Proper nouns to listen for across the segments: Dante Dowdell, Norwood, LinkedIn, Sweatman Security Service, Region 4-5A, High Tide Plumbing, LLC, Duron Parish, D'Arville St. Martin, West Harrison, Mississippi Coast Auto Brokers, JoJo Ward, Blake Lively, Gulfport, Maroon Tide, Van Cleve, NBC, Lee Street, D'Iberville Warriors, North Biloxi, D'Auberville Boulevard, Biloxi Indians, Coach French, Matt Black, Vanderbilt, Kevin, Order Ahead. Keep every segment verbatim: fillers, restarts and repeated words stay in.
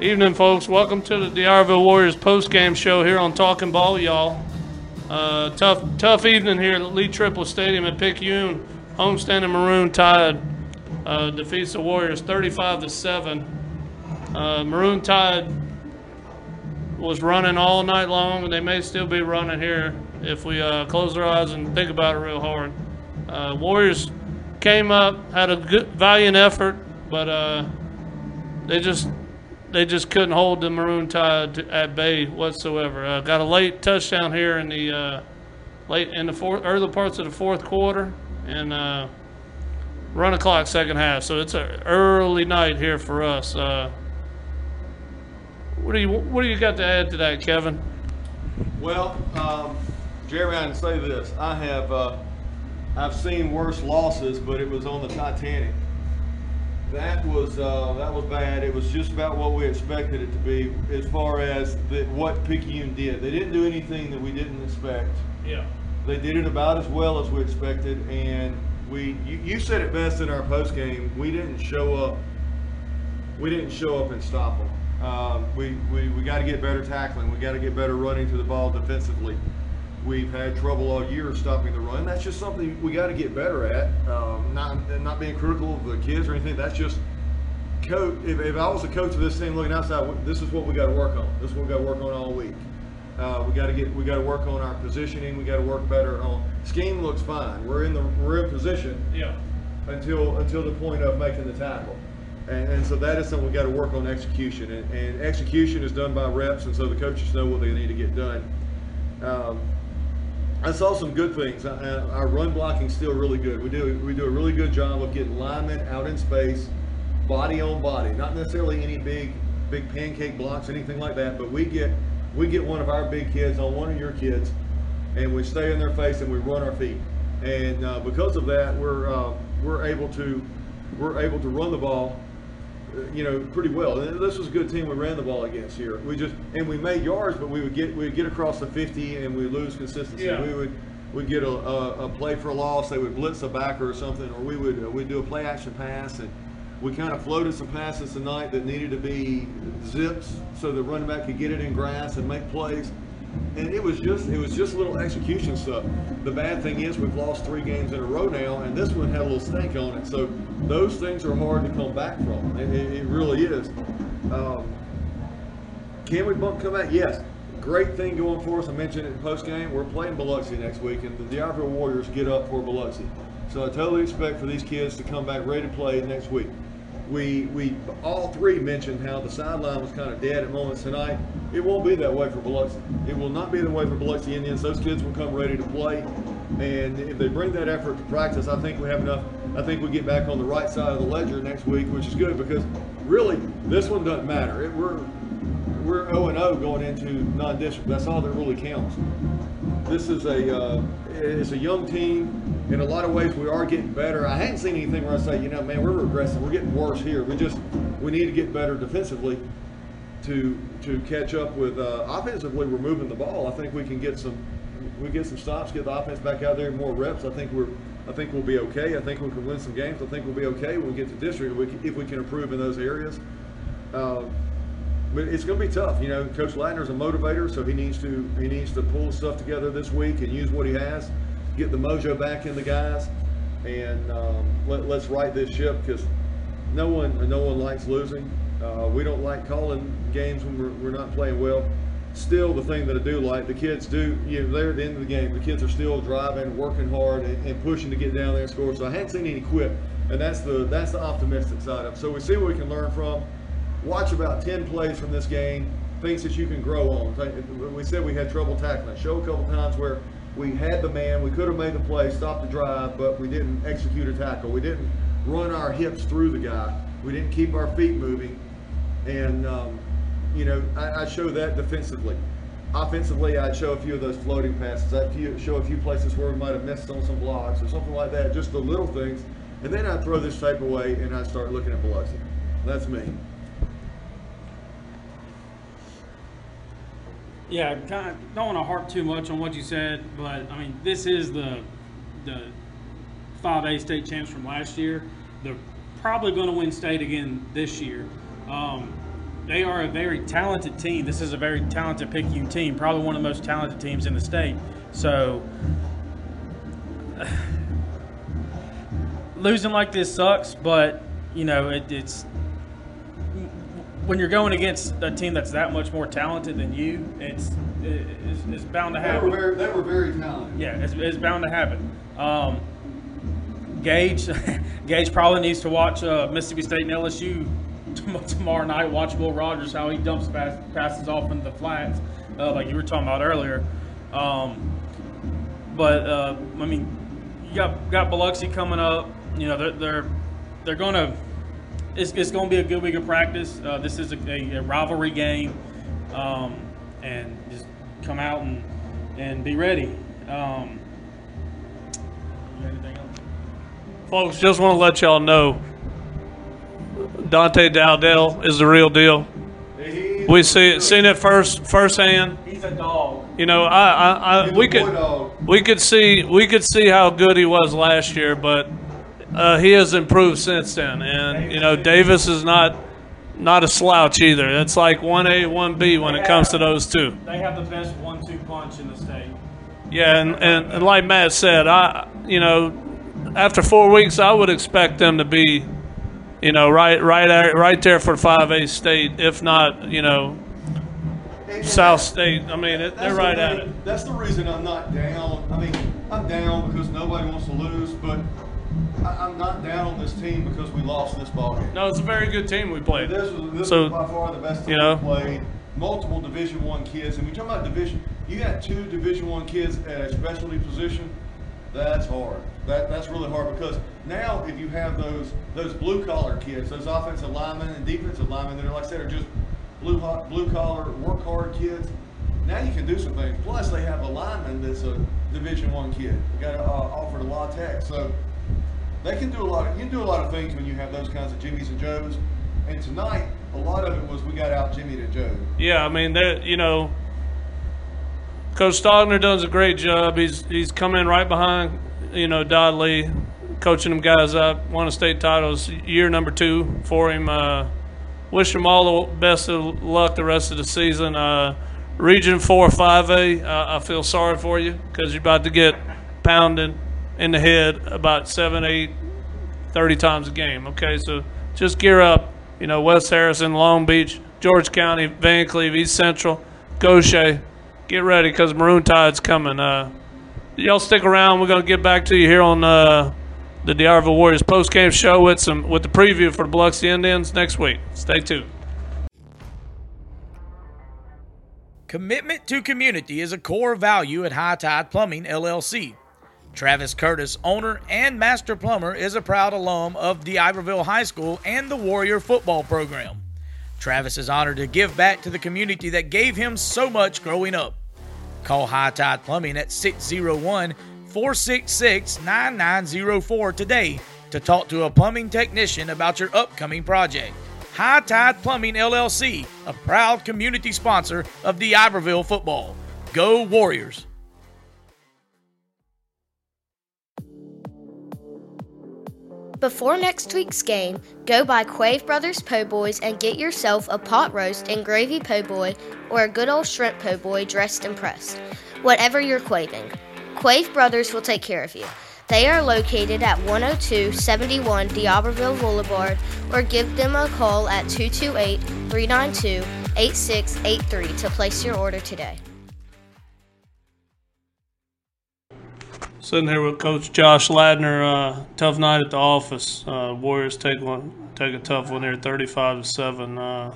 Evening, folks. Welcome to the D'Iberville Warriors post-game show here on Talking Ball, y'all. Uh, tough tough evening here at Lee-Triplett Stadium at Picayune. Homestanding Maroon Tide uh, defeats the Warriors thirty-five to seven. Uh, Maroon Tide was running all night long, and they may still be running here if we uh, close our eyes and think about it real hard. Uh, Warriors came up, had a good, valiant effort, but uh, they just... They just couldn't hold the Maroon Tide at bay whatsoever. Uh, got a late touchdown here in the uh, late in the fourth, early parts of the fourth quarter, and uh, run o'clock second half. So it's an early night here for us. Uh, what do you what do you got to add to that, Kevin? Well, um, Jeremy, I can say this: I have uh, I've seen worse losses, but it was on the Titanic. That was uh, that was bad. It was just about what we expected it to be, as far as the, what Picayune did. They didn't do anything that we didn't expect. Yeah. They did it about as well as we expected, and we. You, you said it best in our post game. We didn't show up. We didn't show up and stop them. Uh, we we we got to get better tackling. We got to get better running to the ball defensively. We've had trouble all year stopping the run. That's just something we got to get better at. Um, not not being critical of the kids or anything. That's just coach. If, if I was a coach of this team looking outside, this is what we got to work on. This is what we got to work on all week. Uh, we got to get. We got to work on our positioning. We got to work better on scheme. Looks fine. We're in the we're in position. Yeah. Until until the point of making the tackle, and, and so that is something we got to work on execution. And, and execution is done by reps, and so the coaches know what they need to get done. Um, I saw some good things. Our run blocking is still really good. We do we do a really good job of getting linemen out in space, body on body. Not necessarily any big big pancake blocks, anything like that. But we get we get one of our big kids on one of your kids, and we stay in their face and we run our feet. And uh, because of that, we're uh, we're able to we're able to run the ball, you know, pretty well. And this was a good team we ran the ball against here. We just and we made yards, but we would get we would get across the fifty and we lose consistency. Yeah. We would we get a, a, a play for a loss. They would blitz a backer or something, or we would we do a play action pass, and we kind of floated some passes tonight that needed to be zips so the running back could get it in grass and make plays. And it was just it was just little execution stuff. The bad thing is we've lost three games in a row now, and this one had a little stink on it. So those things are hard to come back from. It, it, it really is. Um, can we bump come back? Yes. Great thing going for us. I mentioned it in post game. We're playing Biloxi next week, and the D'Iberville Warriors get up for Biloxi. So I totally expect for these kids to come back ready to play next week. We we all three mentioned how the sideline was kind of dead at moments tonight. It won't be that way for Biloxi. It will not be the way for Biloxi Indians. Those kids will come ready to play, and if they bring that effort to practice, I think we have enough. I think we get back on the right side of the ledger next week, which is good because really this one doesn't matter. It, we're we're oh and oh going into non-district. That's all that really counts. This is a uh, it's a young team. In a lot of ways, we are getting better. I hadn't seen anything where I say, you know, man, we're regressing. We're getting worse here. We just we need to get better defensively to to catch up with. Uh, offensively, we're moving the ball. I think we can get some we get some stops, get the offense back out there, more reps. I think we're I think we'll be okay. I think we can win some games. I think we'll be okay when we get to district if we can, if we can improve in those areas. Uh, but it's going to be tough. You know, Coach Ladner's a motivator, so he needs to he needs to pull stuff together this week and use what he has. Get the mojo back in the guys, and um, let, let's right this ship because no one, no one likes losing. Uh, we don't like calling games when we're, we're not playing well. Still, the thing that I do like, the kids do. You know, they're at the end of the game. The kids are still driving, working hard, and, and pushing to get down there and score. So I hadn't seen any quit, and that's the that's the optimistic side of it. So we see what we can learn from. Watch about ten plays from this game. Things that you can grow on. We said we had trouble tackling. Show a couple times where. We had the man. We could have made the play, stopped the drive, but we didn't execute a tackle. We didn't run our hips through the guy. We didn't keep our feet moving. And, um, you know, I, I show that defensively. Offensively, I'd show a few of those floating passes. I'd few, show a few places where we might have missed on some blocks or something like that, just the little things. And then I'd throw this tape away and I'd start looking at Biloxi. That's me. Yeah, kind of don't want to harp too much on what you said, but I mean, this is the the five A state champs from last year. They're probably going to win state again this year. Um, they are a very talented team. This is a very talented Picayune team, probably one of the most talented teams in the state. So losing like this sucks, but you know, it, it's when you're going against a team that's that much more talented than you, it's it, it's, it's bound to happen. They were very, they were very talented. Yeah, it's, it's bound to happen. Um, Gage, Gage probably needs to watch uh, Mississippi State and L S U tomorrow night. Watch Will Rogers, how he dumps pass, passes off into the flats, uh, like you were talking about earlier. Um, but uh, I mean, you got got Biloxi coming up. You know, they're they're they're going to. It's it's going to be a good week of practice. Uh, this is a, a, a rivalry game, um, and just come out and and be ready. Um, anything else? Folks, just want to let y'all know, Dante Dowdell is the real deal. He's we see it, seen it first firsthand. He's a dog. You know, I, I, I we could dog. we could see we could see how good he was last year, but uh, he has improved since then. And you know, Davis is not not a slouch either. It's like one A, one B when it comes to those two. They have the best one two punch in the state. Yeah, and and, and like Matt said, I you know. After four weeks, I would expect them to be, you know, right, right, right there for five A state, if not, you know, and South State. I mean, it, they're right the, at it. That's the reason I'm not down. I mean, I'm down because nobody wants to lose, but I, I'm not down on this team because we lost this ball game. No, it's a very good team we played. This was, this so, was by far the best team you know, we played. Multiple Division One kids, and we talk about division. You got two Division One kids at a specialty position. That's hard. That that's really hard because now if you have those those blue collar kids, those offensive linemen and defensive linemen that are like I said are just blue hot blue collar work hard kids, now you can do some things. Plus they have a lineman that's a Division One kid. You got uh, offered a law tech, so they can do a lot. Of, you can do a lot of things when you have those kinds of Jimmies and Joes. And tonight a lot of it was we got out Jimmy to Joe. Yeah, I mean that you know. Coach Stogner does a great job. He's he's come in right behind, you know, Dodley, coaching them guys up. Won a state titles, year number two for him. Uh, wish him all the best of luck the rest of the season. Uh, Region four five A, uh, I feel sorry for you because you're about to get pounded in the head about seven, eight, thirty times a game. Okay, so just gear up. You know, West Harrison, Long Beach, George County, Van Cleve, East Central, Gautier. Get ready because Maroon Tide's coming. Uh, y'all stick around. We're going to get back to you here on uh, the D'Iberville Warriors post-game show with some with the preview for the Biloxi Indians next week. Stay tuned. Commitment to community is a core value at High Tide Plumbing, L L C. Travis Curtis, owner and master plumber, is a proud alum of D'Iberville High School and the Warrior football program. Travis is honored to give back to the community that gave him so much growing up. Call High Tide Plumbing at six oh one, four six six, nine nine oh four today to talk to a plumbing technician about your upcoming project. High Tide Plumbing, L L C, a proud community sponsor of the D'Iberville football. Go Warriors! Before next week's game, go by Quave Brothers Po' Boys and get yourself a pot roast and gravy po' boy or a good old shrimp po' boy dressed and pressed. Whatever you're quaving, Quave Brothers will take care of you. They are located at one oh two seventy-one D'Auberville Boulevard or give them a call at two two eight, three nine two, eight six eight three to place your order today. Sitting here with Coach Josh Ladner. Uh, tough night at the office. Uh, Warriors take one, take a tough one here, thirty-five to seven. Uh,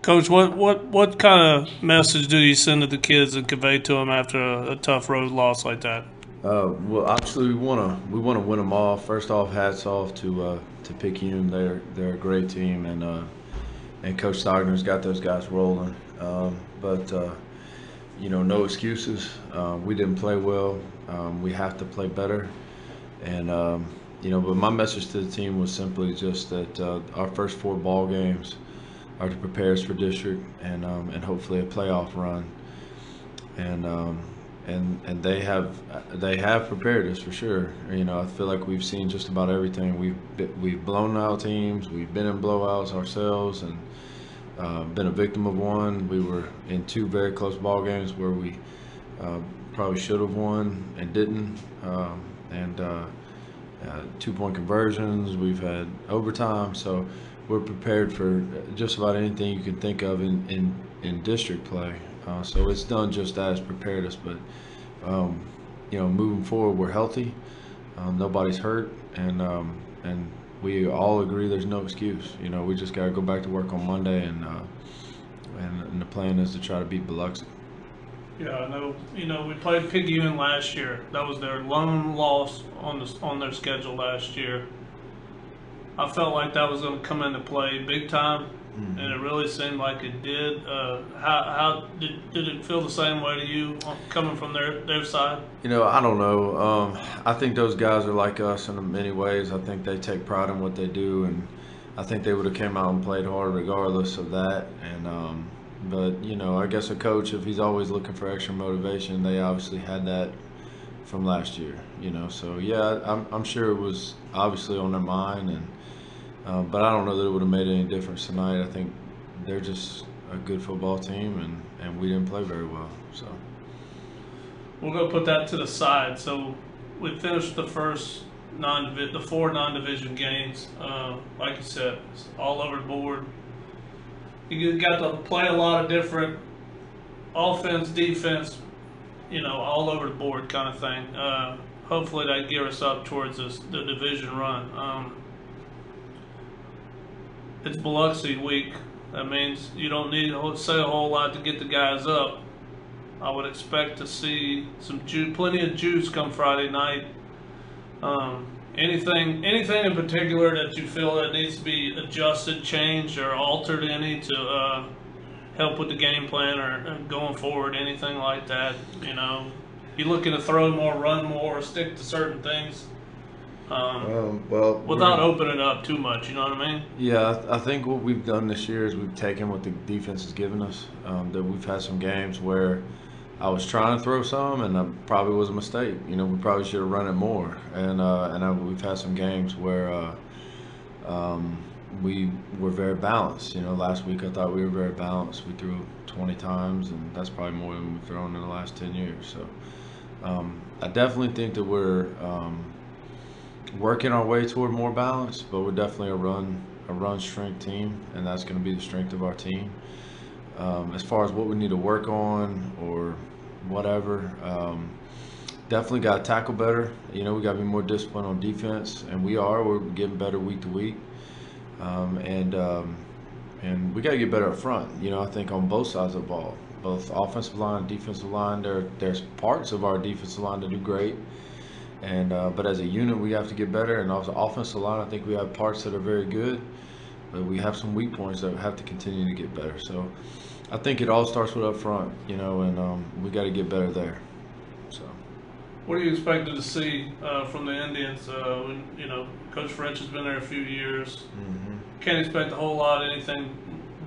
Coach, what, what, what kind of message do you send to the kids and convey to them after a, a tough road loss like that? Uh, well, obviously we want to we want to win them all. First off, hats off to uh, to Picayune. They're they're a great team, and uh, and Coach Stogner's got those guys rolling. Um, but uh, you know, no excuses. Uh, we didn't play well. Um, we have to play better, and um, you know. But my message to the team was simply just that uh, our first four ball games are to prepare us for district and um, and hopefully a playoff run. And um, and and they have they have prepared us for sure. You know, I feel like we've seen just about everything. We've we've blown out teams. We've been in blowouts ourselves, and uh, been a victim of one. We were in two very close ball games where we uh, probably should have won and didn't, um, and uh, uh, two-point conversions. We've had overtime, so we're prepared for just about anything you can think of in in, in district play. Uh, so it's done just as prepared us, but um, you know, moving forward, we're healthy, um, nobody's hurt, and um, and we all agree there's no excuse. You know, we just gotta go back to work on Monday, and uh, and, and the plan is to try to beat Biloxi. Yeah, I know. You know, we played Picayune last year. That was their lone loss on the on their schedule last year. I felt like that was going to come into play big time. Mm-hmm. And it really seemed like it did. Uh, how how did, did it feel the same way to you coming from their, their side? You know, I don't know. Um, I think those guys are like us in many ways. I think they take pride in what they do, and I think they would have came out and played hard regardless of that. And um, but, you know, I guess a coach, if he's always looking for extra motivation, they obviously had that from last year. You know, so, yeah, I'm, I'm sure it was obviously on their mind, and Uh, but I don't know that it would have made any difference tonight. I think they're just a good football team, and, and we didn't play very well. So we'll go put that to the side. So we finished the first non the four non-division games. Uh, like you said, it's all over the board. You got to play a lot of different offense, defense, you know, all over the board kind of thing. Uh, hopefully that gear us up towards this, the division run. Um, It's Biloxi week. That means you don't need to say a whole lot to get the guys up. I would expect to see some ju plenty of juice come Friday night. Um, anything, anything in particular that you feel that needs to be adjusted, changed, or altered any to uh, help with the game plan or going forward, anything like that? You know, you looking to throw more, run more, stick to certain things. Um, um, well, without opening up too much, you know what I mean? Yeah, I, th I think what we've done this year is we've taken what the defense has given us. Um, that we've had some games where I was trying to throw some, and that probably was a mistake. You know, we probably should have run it more. And uh, and I, we've had some games where uh, um, we were very balanced. You know, last week I thought we were very balanced. We threw twenty times, and that's probably more than we've thrown in the last ten years. So um, I definitely think that we're um, working our way toward more balance, but we're definitely a run a run strength team, and that's going to be the strength of our team. Um, as far as what we need to work on or whatever, um, definitely got to tackle better. You know, we got to be more disciplined on defense, and we are. We're getting better week to week, um, and um, and we got to get better up front. You know, I think on both sides of the ball, both offensive line and defensive line, there there's parts of our defensive line to do great. And uh, but as a unit, we have to get better. And also offensive line, I think we have parts that are very good, but we have some weak points that have to continue to get better. So I think it all starts with up front, you know, and um, we got to get better there. So what are you expected to see uh, from the Indians? Uh, when, you know, Coach French has been there a few years. Mm-hmm. Can't expect a whole lot of anything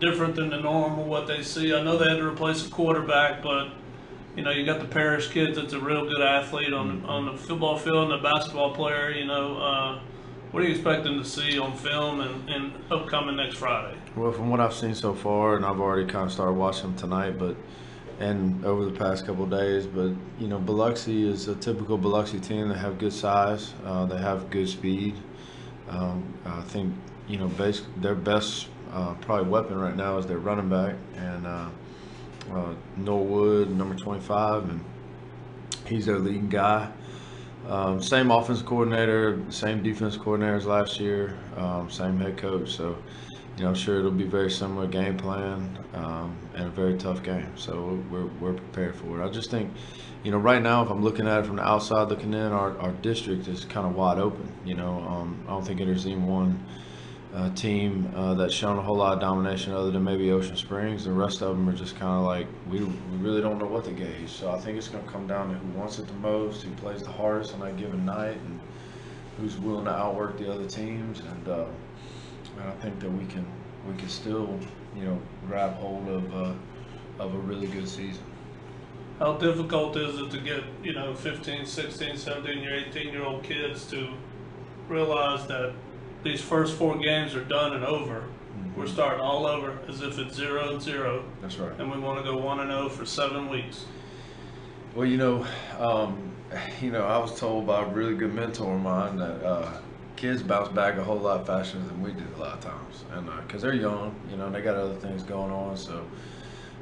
different than the normal what they see. I know they had to replace a quarterback, but you know, you got the Parish kids that's a real good athlete on, on the football field and the basketball player, you know. Uh, what are you expecting to see on film and, and upcoming next Friday? Well, from what I've seen so far, and I've already kind of started watching them tonight, but and over the past couple of days, but, you know, Biloxi is a typical Biloxi team. They have good size. Uh, they have good speed. Um, I think, you know, basic, their best uh, probably weapon right now is their running back, and uh, Uh, Norwood, number twenty-five, and he's their leading guy. Um, same offensive coordinator, same defense coordinator as last year, um, same head coach. So, you know, I'm sure it'll be very similar game plan um, and a very tough game. So we're, we're prepared for it. I just think, you know, right now, if I'm looking at it from the outside looking in, our, our district is kind of wide open. You know, um, I don't think there's even one Uh, team uh, that's shown a whole lot of domination other than maybe Ocean Springs. The rest of them are just kind of like, we, we really don't know what to gauge. So I think it's going to come down to who wants it the most, who plays the hardest on that given night, and who's willing to outwork the other teams. And, uh, and I think that we can we can still, you know, grab hold of uh, of a really good season. how difficult is it to get, you know, fifteen, sixteen, seventeen, eighteen-year-old kids to realize that these first four games are done and over. Mm-hmm. We're starting all over as if it's zero and zero. That's right. And we want to go one and zero for seven weeks. Well, you know, um, you know, I was told by a really good mentor of mine that uh, kids bounce back a whole lot faster than we do a lot of times, and because uh, they're young, you know, and they got other things going on. So.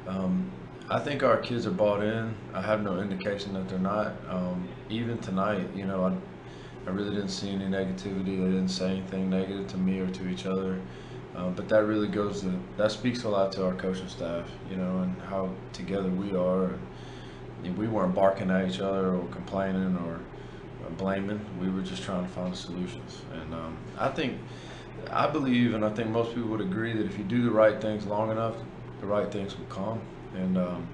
Um, I think our kids are bought in. I have no indication that they're not. Um, even tonight, you know, I, I really didn't see any negativity. They didn't say anything negative to me or to each other. Uh, but that really goes to, that speaks a lot to our coaching staff, you know, and how together we are. And we weren't barking at each other or complaining or blaming. We were just trying to find solutions. And um, I think, I believe, and I think most people would agree that if you do the right things long enough, the right things will come. And um,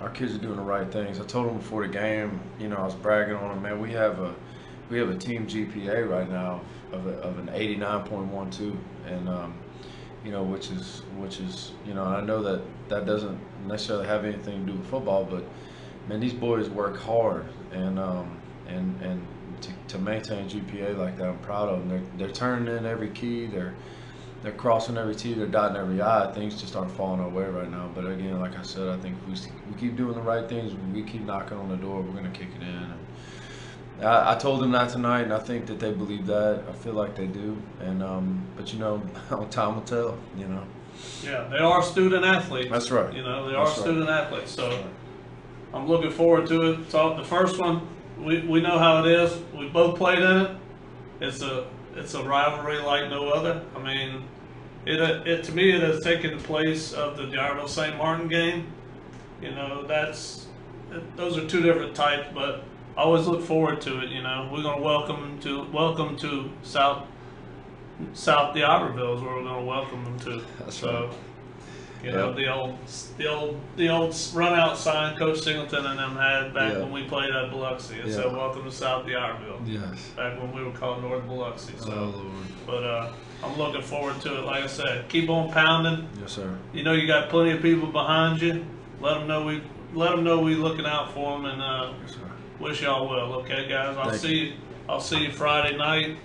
our kids are doing the right things. I told them before the game, you know, I was bragging on them, man, we have a we have a team G P A right now of, a, of an eighty-nine point one two, and um, you know, which is which is you know, I know that that doesn't necessarily have anything to do with football, but man, these boys work hard, and um, and and to, to maintain G P A like that, I'm proud of them. They're, they're turning in every key. They're They're crossing every T, they're dotting every I. Things just aren't falling our way right now. But again, like I said, I think we we keep doing the right things. We keep knocking on the door. We're gonna kick it in. And I, I told them that tonight, and I think that they believe that. I feel like they do. And um, but you know, time will tell. You know. Yeah, they are student athletes. That's right. You know, they are That's student right. athletes. So right. I'm looking forward to it. So the first one, we we know how it is. We both played in it. It's a It's a rivalry like no other. I mean, it, it to me, it has taken the place of the D'Arville Saint Martin game. You know, that's it, those are two different types, but I always look forward to it. You know, we're gonna welcome to welcome to South South D'Iberville is where we're gonna welcome them to. That's so, right. You yep. know, the old the old the old run out sign Coach Singleton and them had back yep. when we played at Biloxi. It yep. said welcome to South D'Arville. Yes. Back when we were called North Biloxi. So oh, Lord. But uh I'm looking forward to it. Like I said, keep on pounding. Yes, sir. You know, you got plenty of people behind you. Let them know we let them know we looking out for them, and uh yes, sir. Wish y'all well. Okay, guys. I'll Thank see you. you I'll see you Friday night,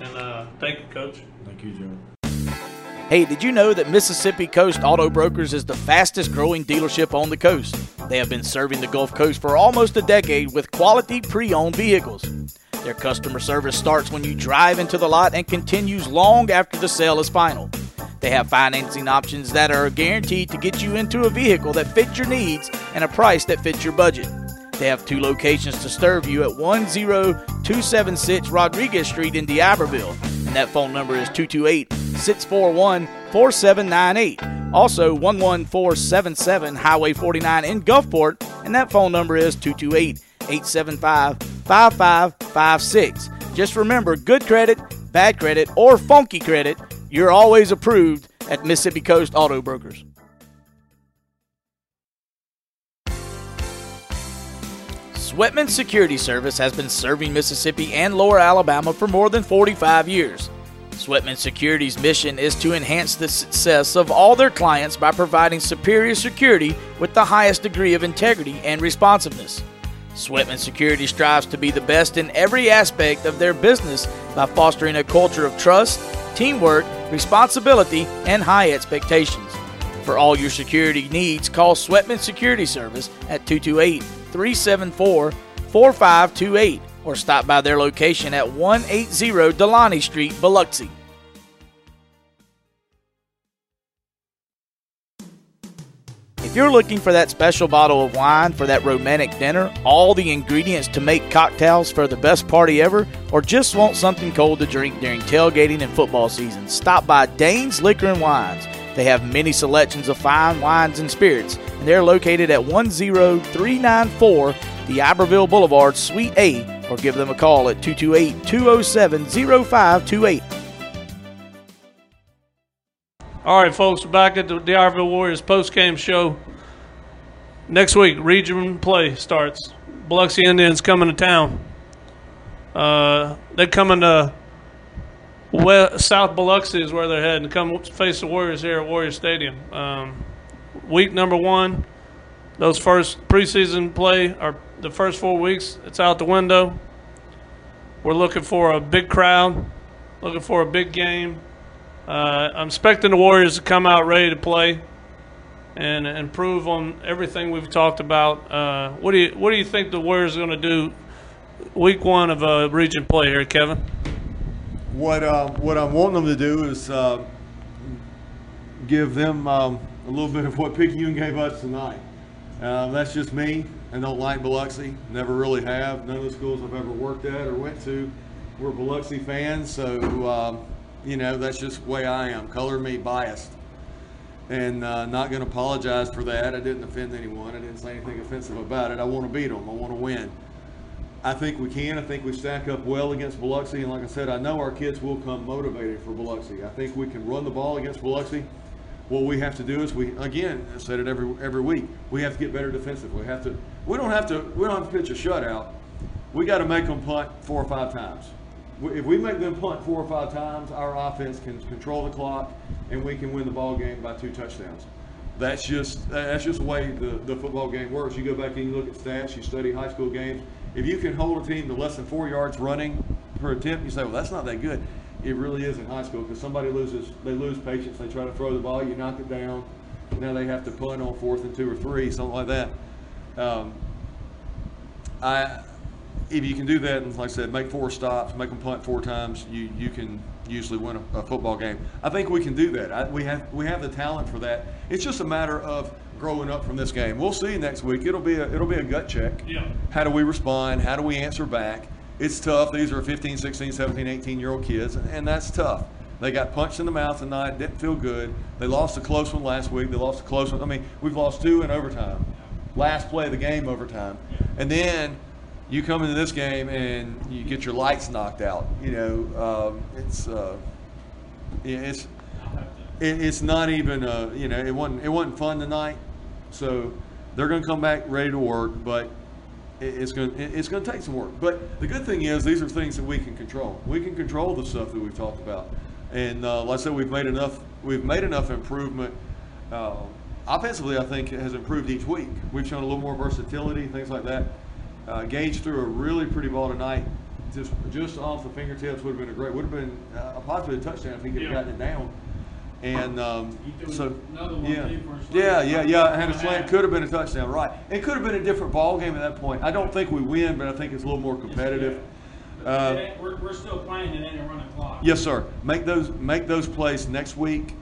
and uh thank you, Coach. Thank you, Jeremy. Hey, did you know that Mississippi Coast Auto Brokers is the fastest growing dealership on the coast? They have been serving the Gulf Coast for almost a decade with quality pre-owned vehicles. Their customer service starts when you drive into the lot and continues long after the sale is final. They have financing options that are guaranteed to get you into a vehicle that fits your needs and a price that fits your budget. They have two locations to serve you at one oh two seven six Rodriguez Street in D'Iberville, and that phone number is two two eight, six four one, four seven nine eight. Also, one one four seven seven Highway forty-nine in Gulfport, and that phone number is two two eight, eight seven five, five five five six. Just remember, good credit, bad credit, or funky credit, you're always approved at Mississippi Coast Auto Brokers. Sweatman Security Service has been serving Mississippi and Lower Alabama for more than forty-five years. Sweatman Security's mission is to enhance the success of all their clients by providing superior security with the highest degree of integrity and responsiveness. Sweatman Security strives to be the best in every aspect of their business by fostering a culture of trust, teamwork, responsibility, and high expectations. For all your security needs, call Sweatman Security Service at two two eight, three seven four, four five two eight. Or stop by their location at one eighty Delaney Street, Biloxi. If you're looking for that special bottle of wine for that romantic dinner, all the ingredients to make cocktails for the best party ever, or just want something cold to drink during tailgating and football season, stop by Dane's Liquor and Wines. They have many selections of fine wines and spirits, and they're located at one oh three nine four D'Iberville Boulevard, Suite A, or give them a call at two two eight, two oh seven, oh five two eight. All right, folks, we're back at the D'Iberville Warriors post-game show. Next week, region play starts. Biloxi Indians coming to town. Uh, they're coming to West, South Biloxi is where they're heading. Come face the Warriors here at Warrior Stadium. Um, week number one, Those first preseason play, or the first four weeks, it's out the window. We're looking for a big crowd, looking for a big game. Uh, I'm expecting the Warriors to come out ready to play and improve on everything we've talked about. Uh, what do you what do you think the Warriors are going to do week one of a uh, region play here, Kevin? What uh, what I'm wanting them to do is uh, give them um, a little bit of what Picayune gave us tonight. Uh, that's just me. I don't like Biloxi. Never really have. None of the schools I've ever worked at or went to were Biloxi fans. So, um, you know, that's just the way I am. Color me biased. And uh, not going to apologize for that. I didn't offend anyone. I didn't say anything offensive about it. I want to beat them. I want to win. I think we can. I think we stack up well against Biloxi. And like I said, I know our kids will come motivated for Biloxi. I think we can run the ball against Biloxi. What we have to do is we again I said it every every week. We have to get better defensively. We have to. We don't have to. We don't have to pitch a shutout. We got to make them punt four or five times. If we make them punt four or five times, our offense can control the clock and we can win the ball game by two touchdowns. That's just that's just the way the the football game works. You go back and you look at stats. You study high school games. If you can hold a team to less than four yards running per attempt, you say, well, that's not that good. It really is in high school because somebody loses, they lose patience, they try to throw the ball, you knock it down, now they have to punt on fourth and two or three, something like that. Um, I, if you can do that, and like I said, make four stops, make them punt four times, you you can usually win a, a football game. I think we can do that. I, we have we have the talent for that. It's just a matter of growing up from this game. We'll see next week. It'll be a, it'll be a gut check. Yeah. How do we respond? How do we answer back? It's tough. These are fifteen, sixteen, seventeen, eighteen-year-old kids, and, and that's tough. They got punched in the mouth tonight, didn't feel good. They lost a close one last week. They lost a close one. I mean, we've lost two in overtime. Last play of the game, overtime. And then you come into this game and you get your lights knocked out. You know, um, it's uh, it's it, it's not even uh, you know it wasn't it wasn't fun tonight. So they're going to come back ready to work, but. It's going, to, it's going to take some work. But the good thing is these are things that we can control. We can control the stuff that we've talked about. And uh, like I said, we've made enough, we've made enough improvement. Uh, offensively, I think it has improved each week. We've shown a little more versatility, things like that. Uh, Gage threw a really pretty ball tonight. Just just off the fingertips would have been a great, would have been uh, a possibly a touchdown if he could have gotten it down. And um, so, yeah, yeah, yeah, yeah. I had a slant. Could have been a touchdown, right? It could have been a different ball game at that point. I don't think we win, but I think it's a little more competitive. Uh, we're, we're still playing and then running clock. Yes, sir. Make those make those plays next week,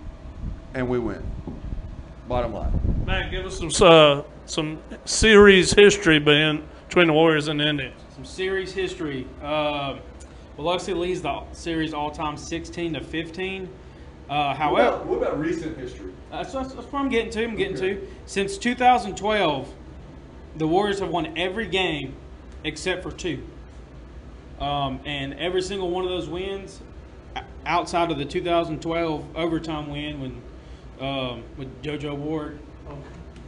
and we win. Bottom line. Matt, give us some uh, some series history between the Warriors and the Indians. Some series history. Uh, Biloxi leads the series all time, sixteen to fifteen. Uh, however, what about, what about recent history? Uh, so that's, that's what I'm getting to. I'm getting okay. to. Since two thousand twelve, the Warriors have won every game except for two. Um, and every single one of those wins, outside of the two thousand twelve overtime win when um, with JoJo Ward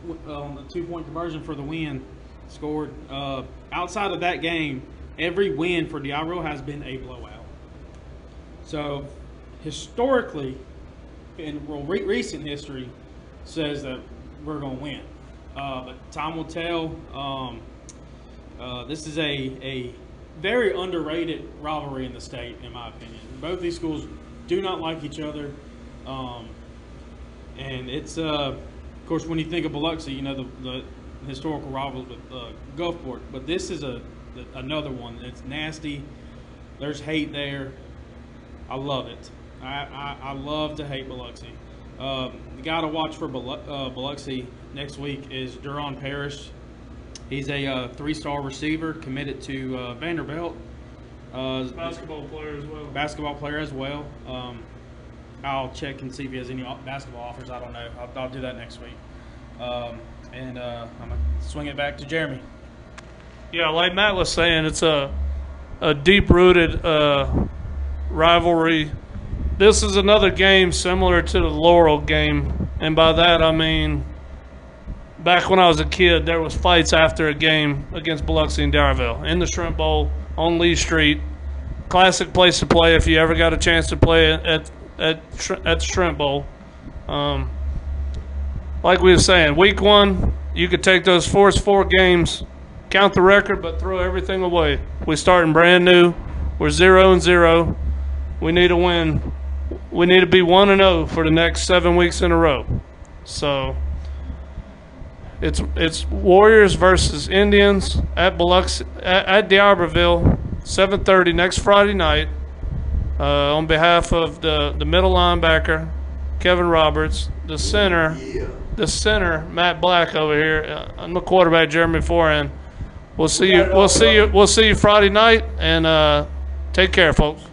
uh, on the two-point conversion for the win, scored. Uh, outside of that game, every win for D'Auberville has been a blowout. So historically, in recent history, says that we're going to win. Uh, but time will tell. Um, uh, this is a, a very underrated rivalry in the state, in my opinion. Both these schools do not like each other. Um, and it's, uh, of course, when you think of Biloxi, you know, the, the historical rivals with uh, Gulfport. But this is a, another one. It's nasty. There's hate there. I love it. I, I, I love to hate Biloxi. Um, the guy to watch for Biloxi, uh, Biloxi next week is Duron Parish. He's a uh, three-star receiver committed to uh, Vanderbilt. Uh, basketball player as well. Basketball player as well. Um, I'll check and see if he has any basketball offers. I don't know. I'll, I'll do that next week. Um, and uh, I'm going to swing it back to Jeremy. Yeah, like Matt was saying, it's a, a deep-rooted uh, rivalry. This is another game similar to the Laurel game, and by that I mean back when I was a kid, there was fights after a game against Biloxi and D'Arville in the Shrimp Bowl on Lee Street. Classic place to play if you ever got a chance to play at at at the Shrimp Bowl. Um, like we were saying, week one, you could take those first four games, count the record, but throw everything away. We're starting brand new. We're zero and zero. We need a win. We need to be one and zero for the next seven weeks in a row. So it's it's Warriors versus Indians at Biloxi at, at D'Iberville, seven thirty next Friday night. Uh, on behalf of the the middle linebacker, Kevin Roberts, the center, yeah. the center Matt Black over here. I'm the quarterback, Jeremy Foran. We'll see you. We'll see you. We'll see you Friday night, and uh, take care, folks.